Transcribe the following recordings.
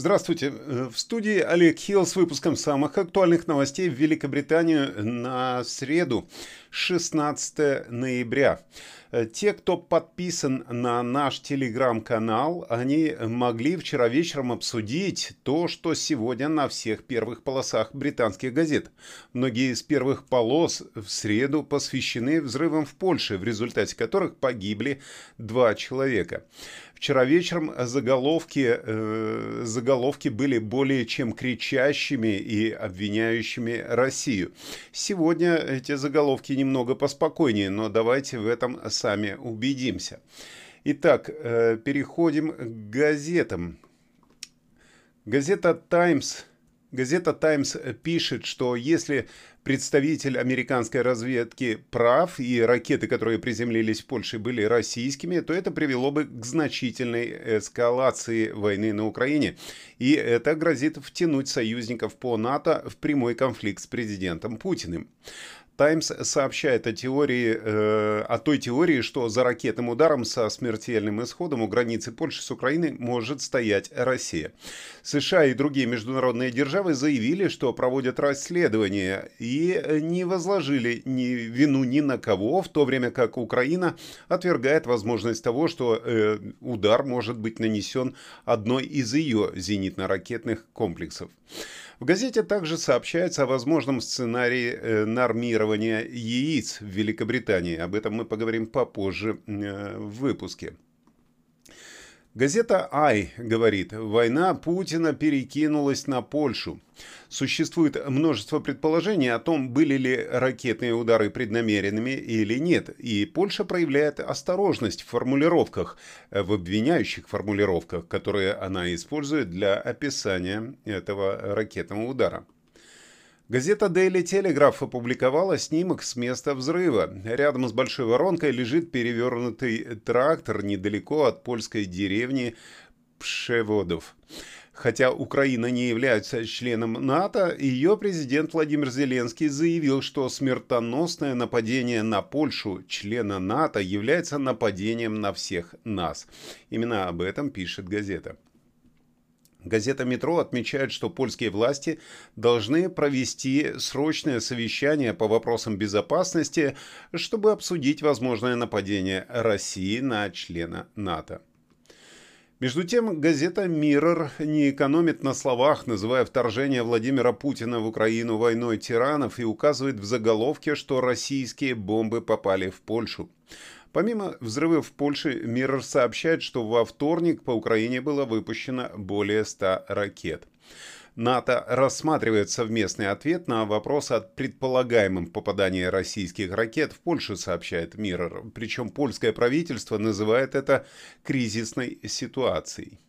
Здравствуйте. В студии Олег Хил с выпуском самых актуальных новостей в Великобританию на среду, 16 ноября. Те, кто подписан на наш телеграм-канал, они могли вчера вечером обсудить то, что сегодня на всех первых полосах британских газет. Многие из первых полос в среду посвящены взрывам в Польше, в результате которых погибли 2 человека. Вчера вечером заголовки были более чем кричащими и обвиняющими Россию. Сегодня эти заголовки немного поспокойнее, но давайте в этом сами убедимся. Итак, переходим к газетам. Газета Times пишет, что если представитель американской разведки прав и ракеты, которые приземлились в Польше, были российскими, то это привело бы к значительной эскалации войны на Украине. И это грозит втянуть союзников по НАТО в прямой конфликт с президентом Путиным. Times сообщает о той теории, что за ракетным ударом со смертельным исходом у границы Польши с Украиной может стоять Россия. США и другие международные державы заявили, что проводят расследование и не возложили вину ни на кого, в то время как Украина отвергает возможность того, что удар может быть нанесен одной из ее зенитно-ракетных комплексов. В газете также сообщается о возможном сценарии нормирования яиц в Великобритании. Об этом мы поговорим попозже в выпуске. Газета «Ай» говорит: «Война Путина перекинулась на Польшу». Существует множество предположений о том, были ли ракетные удары преднамеренными или нет. И Польша проявляет осторожность в обвиняющих формулировках, которые она использует для описания этого ракетного удара. Газета Daily Telegraph опубликовала снимок с места взрыва. Рядом с большой воронкой лежит перевернутый трактор недалеко от польской деревни Пшеводов. Хотя Украина не является членом НАТО, ее президент Владимир Зеленский заявил, что смертоносное нападение на Польшу, члена НАТО, является нападением на всех нас. Именно об этом пишет газета. Газета «Метро» отмечает, что польские власти должны провести срочное совещание по вопросам безопасности, чтобы обсудить возможное нападение России на члена НАТО. Между тем, газета Mirror не экономит на словах, называя вторжение Владимира Путина в Украину войной тиранов, и указывает в заголовке, что российские бомбы попали в Польшу. Помимо взрывов в Польше, Mirror сообщает, что во вторник по Украине было выпущено более 100 ракет. НАТО рассматривает совместный ответ на вопрос о предполагаемом попадании российских ракет в Польшу, сообщает Mirror. Причем польское правительство называет это кризисной ситуацией.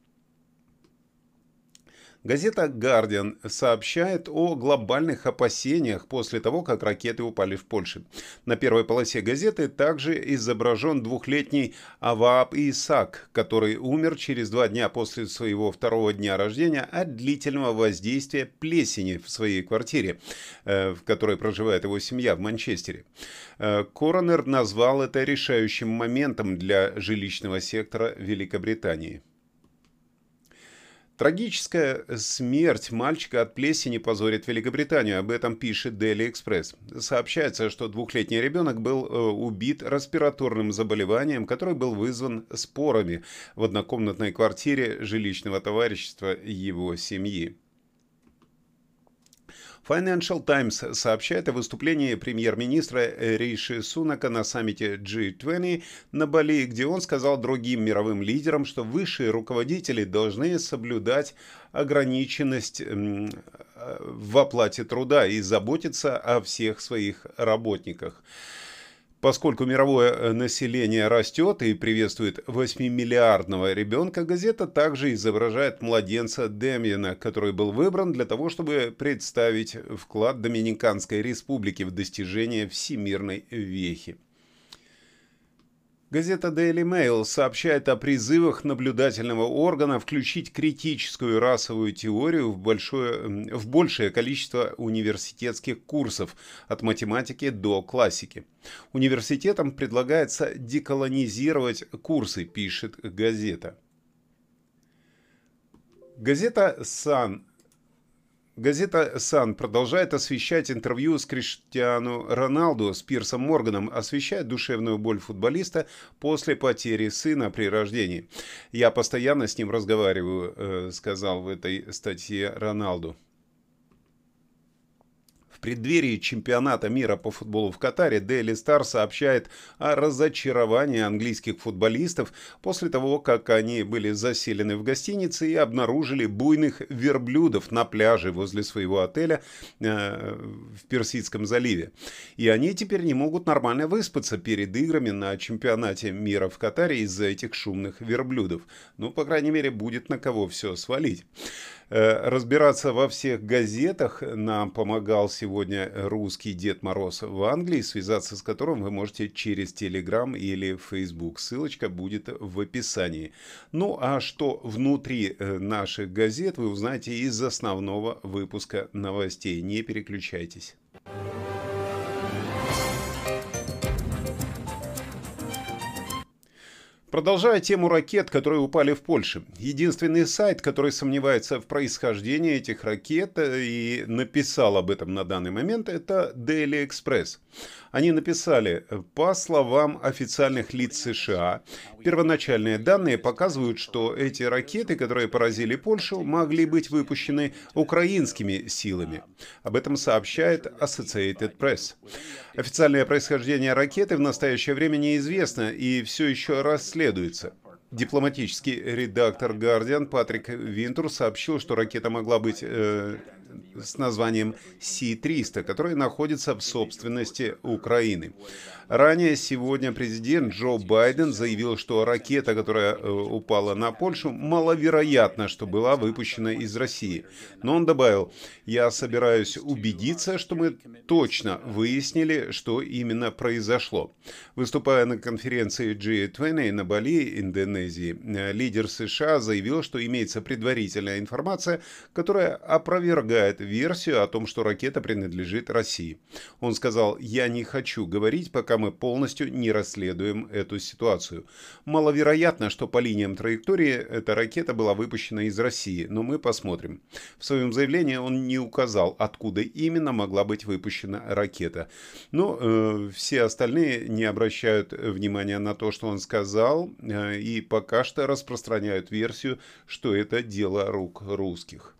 Газета Guardian сообщает о глобальных опасениях после того, как ракеты упали в Польше. На первой полосе газеты также изображен 2-летний Авааб Исаак, который умер через 2 дня после своего 2-го дня рождения от длительного воздействия плесени в своей квартире, в которой проживает его семья в Манчестере. Коронер назвал это решающим моментом для жилищного сектора Великобритании. Трагическая смерть мальчика от плесени позорит Великобританию. Об этом пишет Daily Express. Сообщается, что 2-летний ребенок был убит респираторным заболеванием, который был вызван спорами в однокомнатной квартире жилищного товарищества его семьи. Financial Times сообщает о выступлении премьер-министра Риши Сунака на саммите G20 на Бали, где он сказал другим мировым лидерам, что высшие руководители должны соблюдать ограниченность в оплате труда и заботиться о всех своих работниках. Поскольку мировое население растет и приветствует 8-миллиардного ребенка, газета также изображает младенца Демьена, который был выбран для того, чтобы представить вклад Доминиканской Республики в достижение всемирной вехи. Газета Daily Mail сообщает о призывах наблюдательного органа включить критическую расовую теорию в большее количество университетских курсов от математики до классики. Университетам предлагается деколонизировать курсы, пишет газета. Газета Sun продолжает освещать интервью с Криштиану Роналду с Пирсом Морганом, освещает душевную боль футболиста после потери сына при рождении. «Я постоянно с ним разговариваю», — сказал в этой статье Роналду. В преддверии чемпионата мира по футболу в Катаре Daily Star сообщает о разочаровании английских футболистов после того, как они были заселены в гостинице и обнаружили буйных верблюдов на пляже возле своего отеля в Персидском заливе. И они теперь не могут нормально выспаться перед играми на чемпионате мира в Катаре из-за этих шумных верблюдов. Ну, по крайней мере, будет на кого все свалить. Разбираться во всех газетах нам помогал сегодня русский Дед Мороз в Англии, связаться с которым вы можете через Telegram или Facebook. Ссылочка будет в описании. Ну а что внутри наших газет, вы узнаете из основного выпуска новостей. Не переключайтесь. Продолжая тему ракет, которые упали в Польше. Единственный сайт, который сомневается в происхождении этих ракет и написал об этом на данный момент, это Daily Express. Они написали: по словам официальных лиц США, первоначальные данные показывают, что эти ракеты, которые поразили Польшу, могли быть выпущены украинскими силами. Об этом сообщает Associated Press. Официальное происхождение ракеты в настоящее время неизвестно и все еще расследуется. Дипломатический редактор Guardian Патрик Винтур сообщил, что ракета могла быть с названием С-300, которая находится в собственности Украины. Ранее сегодня президент Джо Байден заявил, что ракета, которая упала на Польшу, маловероятно, что была выпущена из России. Но он добавил: «Я собираюсь убедиться, что мы точно выяснили, что именно произошло». Выступая на конференции G20 на Бали, Индонезии, лидер США заявил, что имеется предварительная информация, которая опровергает версию о том, что ракета принадлежит России. Он сказал: «Я не хочу говорить, пока мы полностью не расследуем эту ситуацию. Маловероятно, что по линиям траектории эта ракета была выпущена из России, но мы посмотрим». В своем заявлении он не указал, откуда именно могла быть выпущена ракета. Но все остальные не обращают внимания на то, что он сказал, и пока что распространяют версию, что это дело рук русских.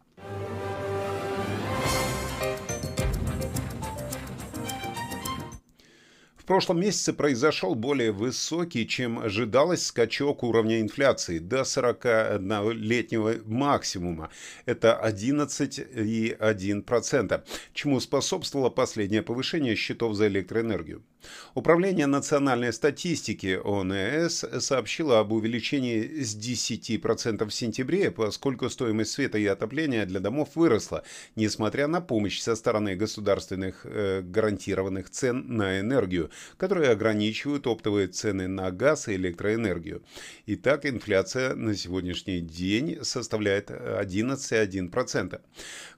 В прошлом месяце произошел более высокий, чем ожидалось, скачок уровня инфляции до 41-летнего максимума. Это 11,1%, чему способствовало последнее повышение счетов за электроэнергию. Управление национальной статистики ОНС сообщило об увеличении с 10% в сентябре, поскольку стоимость света и отопления для домов выросла, несмотря на помощь со стороны государственных гарантированных цен на энергию, которые ограничивают оптовые цены на газ и электроэнергию. Итак, инфляция на сегодняшний день составляет 11,1%.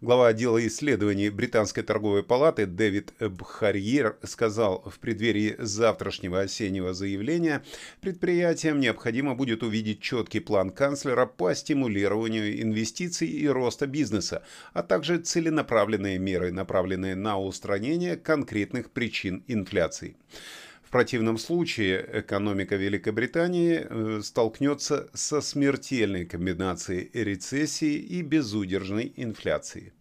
Глава отдела исследований Британской торговой палаты Дэвид Бхарьер сказал: в преддверии завтрашнего осеннего заявления предприятиям необходимо будет увидеть четкий план канцлера по стимулированию инвестиций и роста бизнеса, а также целенаправленные меры, направленные на устранение конкретных причин инфляции. В противном случае экономика Великобритании столкнется со смертельной комбинацией рецессии и безудержной инфляции.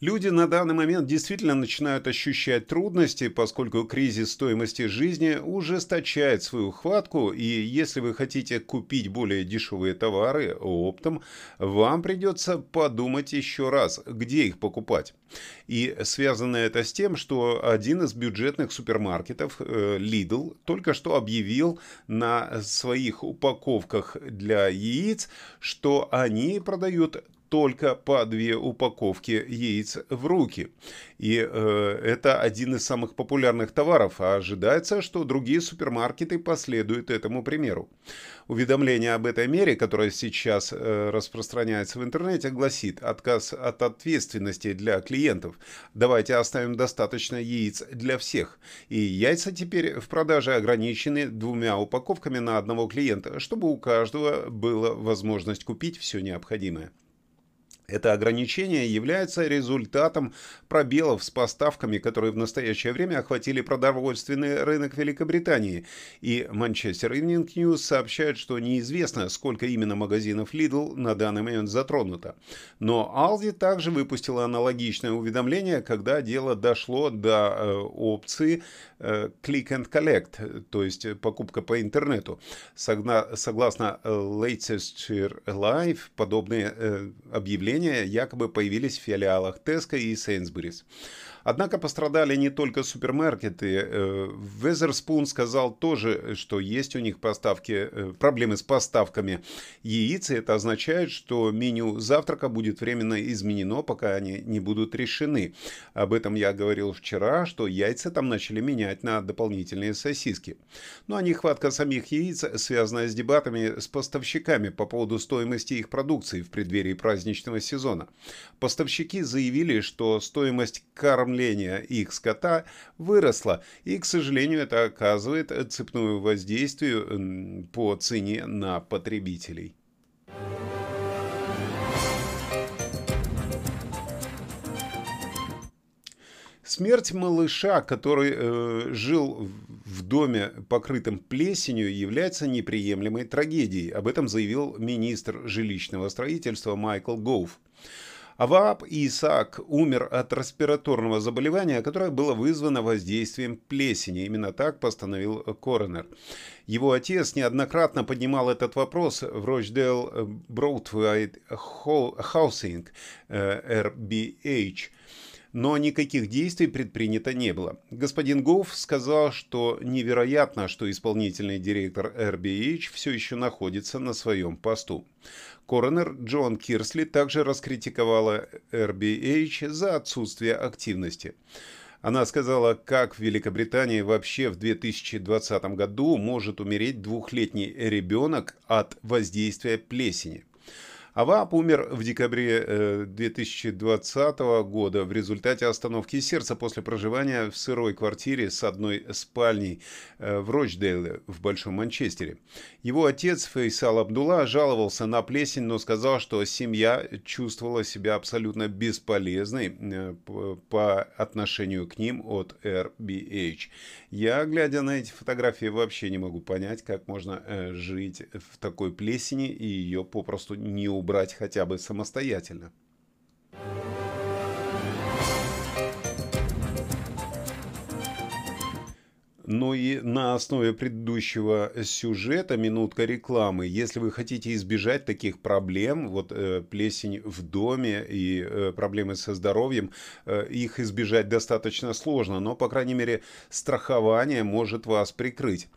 Люди на данный момент действительно начинают ощущать трудности, поскольку кризис стоимости жизни ужесточает свою хватку, и если вы хотите купить более дешевые товары оптом, вам придется подумать еще раз, где их покупать. И связано это с тем, что один из бюджетных супермаркетов, Lidl, только что объявил на своих упаковках для яиц, что они продают только по 2 упаковки яиц в руки. И это один из самых популярных товаров, а ожидается, что другие супермаркеты последуют этому примеру. Уведомление об этой мере, которое сейчас распространяется в интернете, гласит: отказ от ответственности для клиентов. Давайте оставим достаточно яиц для всех. И яйца теперь в продаже ограничены 2 упаковками на одного клиента, чтобы у каждого была возможность купить все необходимое. Это ограничение является результатом пробелов с поставками, которые в настоящее время охватили продовольственный рынок Великобритании. И Manchester Evening News сообщает, что неизвестно, сколько именно магазинов Lidl на данный момент затронуто. Но Aldi также выпустила аналогичное уведомление, когда дело дошло до опции «Click and Collect», то есть покупка по интернету. Согласно Lancashire Live, подобные объявления якобы появились в филиалах Tesco и Sainsbury's. Однако пострадали не только супермаркеты. Везерспун сказал тоже, что есть у них проблемы с поставками яиц. Это означает, что меню завтрака будет временно изменено, пока они не будут решены. Об этом я говорил вчера, что яйца там начали менять на дополнительные сосиски. Ну а нехватка самих яиц связана с дебатами с поставщиками по поводу стоимости их продукции в преддверии праздничного сезона. Поставщики заявили, что стоимость кормления их скота выросла, и, к сожалению, это оказывает цепное воздействие по цене на потребителей. Смерть малыша, который жил в доме, покрытом плесенью, является неприемлемой трагедией. Об этом заявил министр жилищного строительства Майкл Гоуф. Авааб Исаак умер от респираторного заболевания, которое было вызвано воздействием плесени. Именно так постановил коронер. Его отец неоднократно поднимал этот вопрос в Рочдейл Броудвайд Хаусинг RBH. Но никаких действий предпринято не было. Господин Гоуф сказал, что невероятно, что исполнительный директор RBH все еще находится на своем посту. Коронер Джон Кирсли также раскритиковала RBH за отсутствие активности. Она сказала, как в Великобритании вообще в 2020 году может умереть 2-летний ребенок от воздействия плесени. Авааб умер в декабре 2020 года в результате остановки сердца после проживания в сырой квартире с одной спальней в Рочдейле в Большом Манчестере. Его отец Фейсал Абдулла жаловался на плесень, но сказал, что семья чувствовала себя абсолютно бесполезной по отношению к ним от RBH. Я, глядя на эти фотографии, вообще не могу понять, как можно жить в такой плесени и ее попросту не убрать. Брать хотя бы самостоятельно. Ну и на основе предыдущего сюжета минутка рекламы. Если вы хотите избежать таких проблем, вот плесень в доме и проблемы со здоровьем, их избежать достаточно сложно, но, по крайней мере, страхование может вас прикрыть.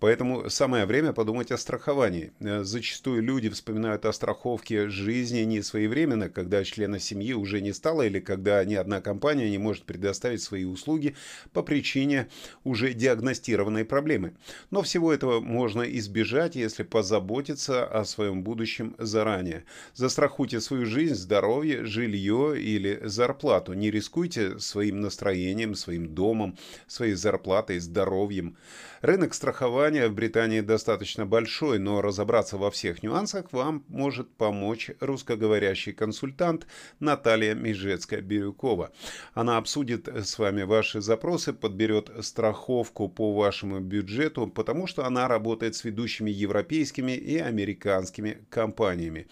Поэтому самое время подумать о страховании. Зачастую люди вспоминают о страховке жизни не своевременно, когда члена семьи уже не стало или когда ни одна компания не может предоставить свои услуги по причине уже диагностированной проблемы. Но всего этого можно избежать, если позаботиться о своем будущем заранее. Застрахуйте свою жизнь, здоровье, жилье или зарплату. Не рискуйте своим настроением, своим домом, своей зарплатой, здоровьем. Рынок страхования в Британии достаточно большой, но разобраться во всех нюансах вам может помочь русскоговорящий консультант Наталья Межецкая-Бирюкова. Она обсудит с вами ваши запросы, подберет страховку по вашему бюджету, потому что она работает с ведущими европейскими и американскими компаниями.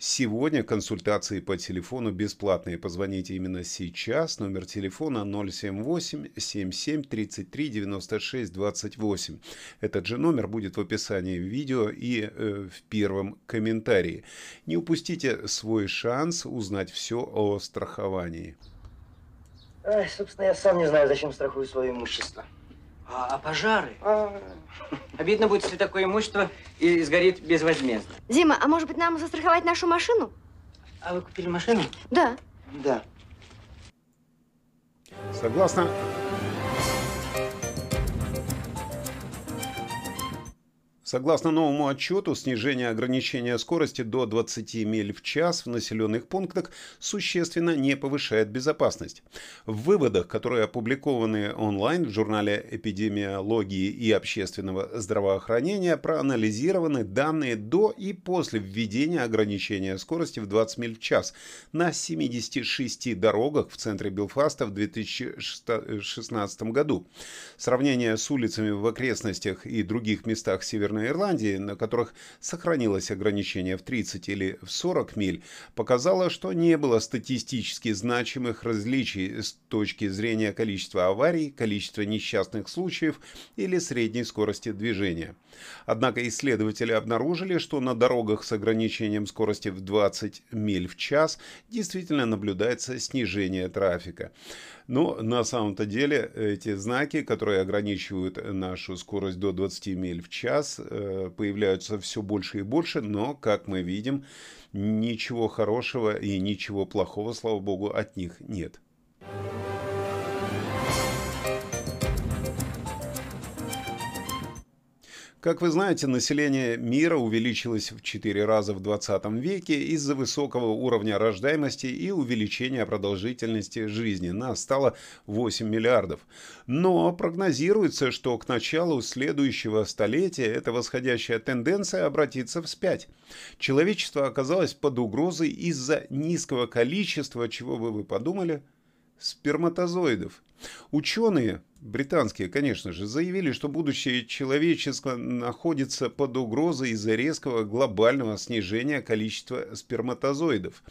Сегодня консультации по телефону бесплатные. Позвоните именно сейчас. Номер телефона 078-77-33-96-28. Этот же номер будет в описании видео и в первом комментарии. Не упустите свой шанс узнать все о страховании. Ой, собственно, я сам не знаю, зачем страхую свое имущество. А пожары? Обидно будет, если такое имущество и сгорит безвозмездно. Дима, а может быть, нам застраховать нашу машину? А вы купили машину? Да. Да. Согласна. Согласно новому отчету, снижение ограничения скорости до 20 миль в час в населенных пунктах существенно не повышает безопасность. В выводах, которые опубликованы онлайн в журнале «Эпидемиологии и общественного здравоохранения», проанализированы данные до и после введения ограничения скорости в 20 миль в час на 76 дорогах в центре Белфаста в 2016 году. Сравнение с улицами в окрестностях и других местах Северной Ирландии, на которых сохранилось ограничение в 30 или в 40 миль, показало, что не было статистически значимых различий с точки зрения количества аварий, количества несчастных случаев или средней скорости движения. Однако исследователи обнаружили, что на дорогах с ограничением скорости в 20 миль в час действительно наблюдается снижение трафика. Но на самом-то деле эти знаки, которые ограничивают нашу скорость до 20 миль в час, появляются все больше и больше, но, как мы видим, ничего хорошего и ничего плохого, слава богу, от них нет. Как вы знаете, население мира увеличилось в 4 раза в 20 веке из-за высокого уровня рождаемости и увеличения продолжительности жизни. Нас стало 8 миллиардов. Но прогнозируется, что к началу следующего столетия эта восходящая тенденция обратится вспять. Человечество оказалось под угрозой из-за низкого количества, чего бы вы подумали, сперматозоидов. Ученые, британские, конечно же, заявили, что будущее человечества находится под угрозой из-за резкого глобального снижения количества сперматозоидов.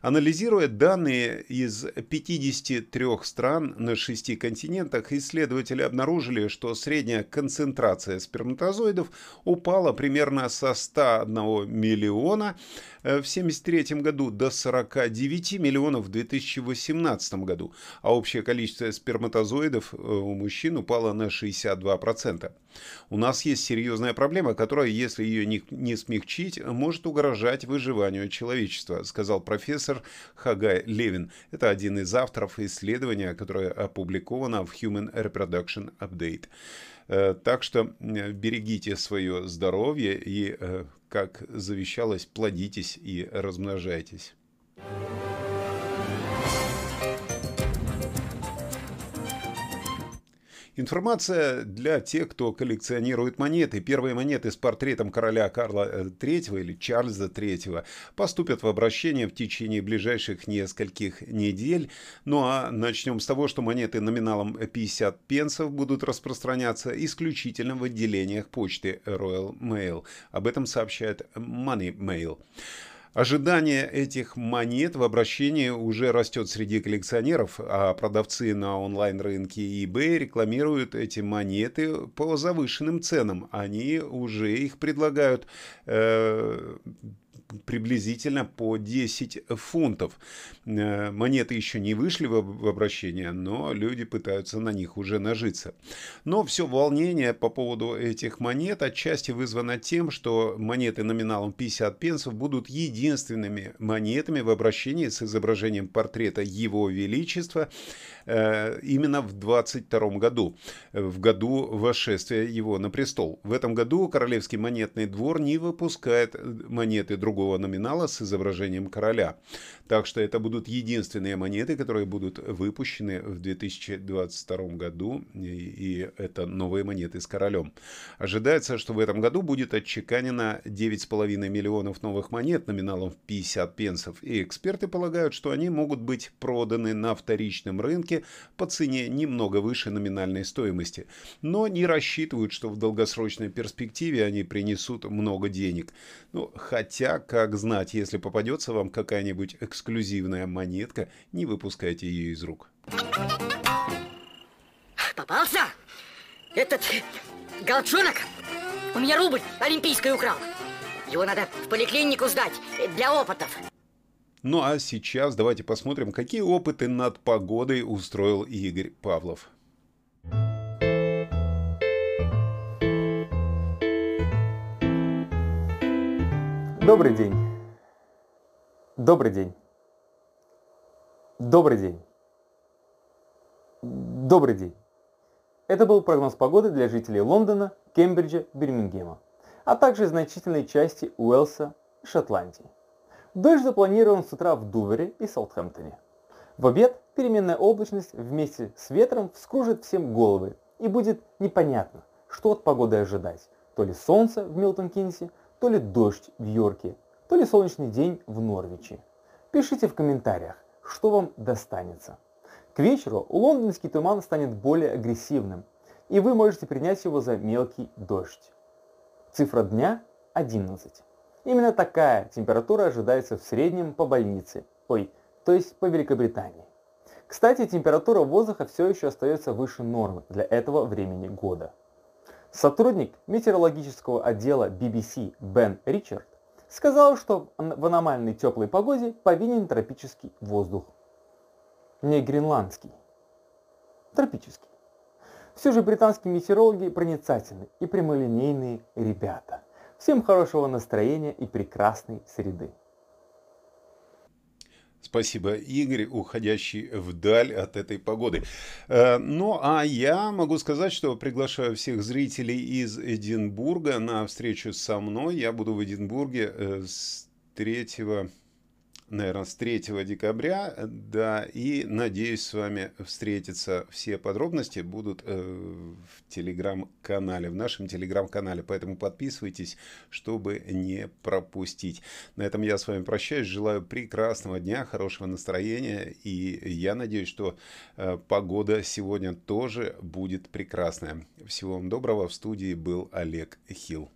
Анализируя данные из 53 стран на 6 континентах, исследователи обнаружили, что средняя концентрация сперматозоидов упала примерно со 101 миллиона в 1973 году до 49 миллионов в 2018 году, а общее количество сперматозоидов у мужчин упало на 62%. У нас есть серьезная проблема, которая, если ее не смягчить, может угрожать выживанию человечества, сказал профессор Хагай Левин. Это один из авторов исследования, которое опубликовано в Human Reproduction Update. Так что берегите свое здоровье и, как завещалось, плодитесь и размножайтесь. Информация для тех, кто коллекционирует монеты. Первые монеты с портретом короля Карла III или Чарльза III поступят в обращение в течение ближайших нескольких недель. Ну а начнем с того, что монеты номиналом 50 пенсов будут распространяться исключительно в отделениях почты Royal Mail. Об этом сообщает Money Mail. Ожидание этих монет в обращении уже растет среди коллекционеров, а продавцы на онлайн-рынке eBay рекламируют эти монеты по завышенным ценам. Они уже их предлагают приблизительно по 10 фунтов. Монеты еще не вышли в обращение, но люди пытаются на них уже нажиться. Но все волнение по поводу этих монет отчасти вызвано тем, что монеты номиналом 50 пенсов будут единственными монетами в обращении с изображением портрета Его Величества именно в 22 году, в году восшествия его на престол. В этом году Королевский монетный двор не выпускает монеты другого номинала с изображением короля. Так что это будут единственные монеты, которые будут выпущены в 2022 году. И это новые монеты с королем. Ожидается, что в этом году будет отчеканено 9,5 миллионов новых монет номиналом в 50 пенсов. И эксперты полагают, что они могут быть проданы на вторичном рынке по цене немного выше номинальной стоимости. Но не рассчитывают, что в долгосрочной перспективе они принесут много денег. Ну, хотя, как знать, если попадется вам какая-нибудь эксклюзивная монетка, не выпускайте ее из рук. Попался? Этот голчонок у меня рубль олимпийский украл. Его надо в поликлинику сдать для опытов. Ну а сейчас давайте посмотрим, какие опыты над погодой устроил Игорь Павлов. Добрый день. Добрый день. Добрый день. Добрый день. Это был прогноз погоды для жителей Лондона, Кембриджа, Бирмингема, а также значительной части Уэльса и Шотландии. Дождь запланирован с утра в Дувере и Саутгемптоне. В обед переменная облачность вместе с ветром вскружит всем головы, и будет непонятно, что от погоды ожидать. То ли солнце в Милтон-Кинсе, то ли дождь в Йорке, то ли солнечный день в Норвиче. Пишите в комментариях, что вам достанется. К вечеру лондонский туман станет более агрессивным, и вы можете принять его за мелкий дождь. Цифра дня – 11. Именно такая температура ожидается в среднем по больнице, то есть по Великобритании. Кстати, температура воздуха все еще остается выше нормы для этого времени года. Сотрудник метеорологического отдела BBC Бен Ричард сказал, что в аномальной теплой погоде повинен тропический воздух. Не гренландский. Тропический. Все же британские метеорологи проницательны и прямолинейные ребята. Всем хорошего настроения и прекрасной среды. Спасибо, Игорь, уходящий вдаль от этой погоды. Ну, а я могу сказать, что приглашаю всех зрителей из Эдинбурга на встречу со мной. Я буду в Эдинбурге с 3 декабря, да, и надеюсь с вами встретиться. Все подробности будут в телеграм-канале, в нашем телеграм-канале, поэтому подписывайтесь, чтобы не пропустить. На этом я с вами прощаюсь, желаю прекрасного дня, хорошего настроения, и я надеюсь, что погода сегодня тоже будет прекрасная. Всего вам доброго, в студии был Олег Хил.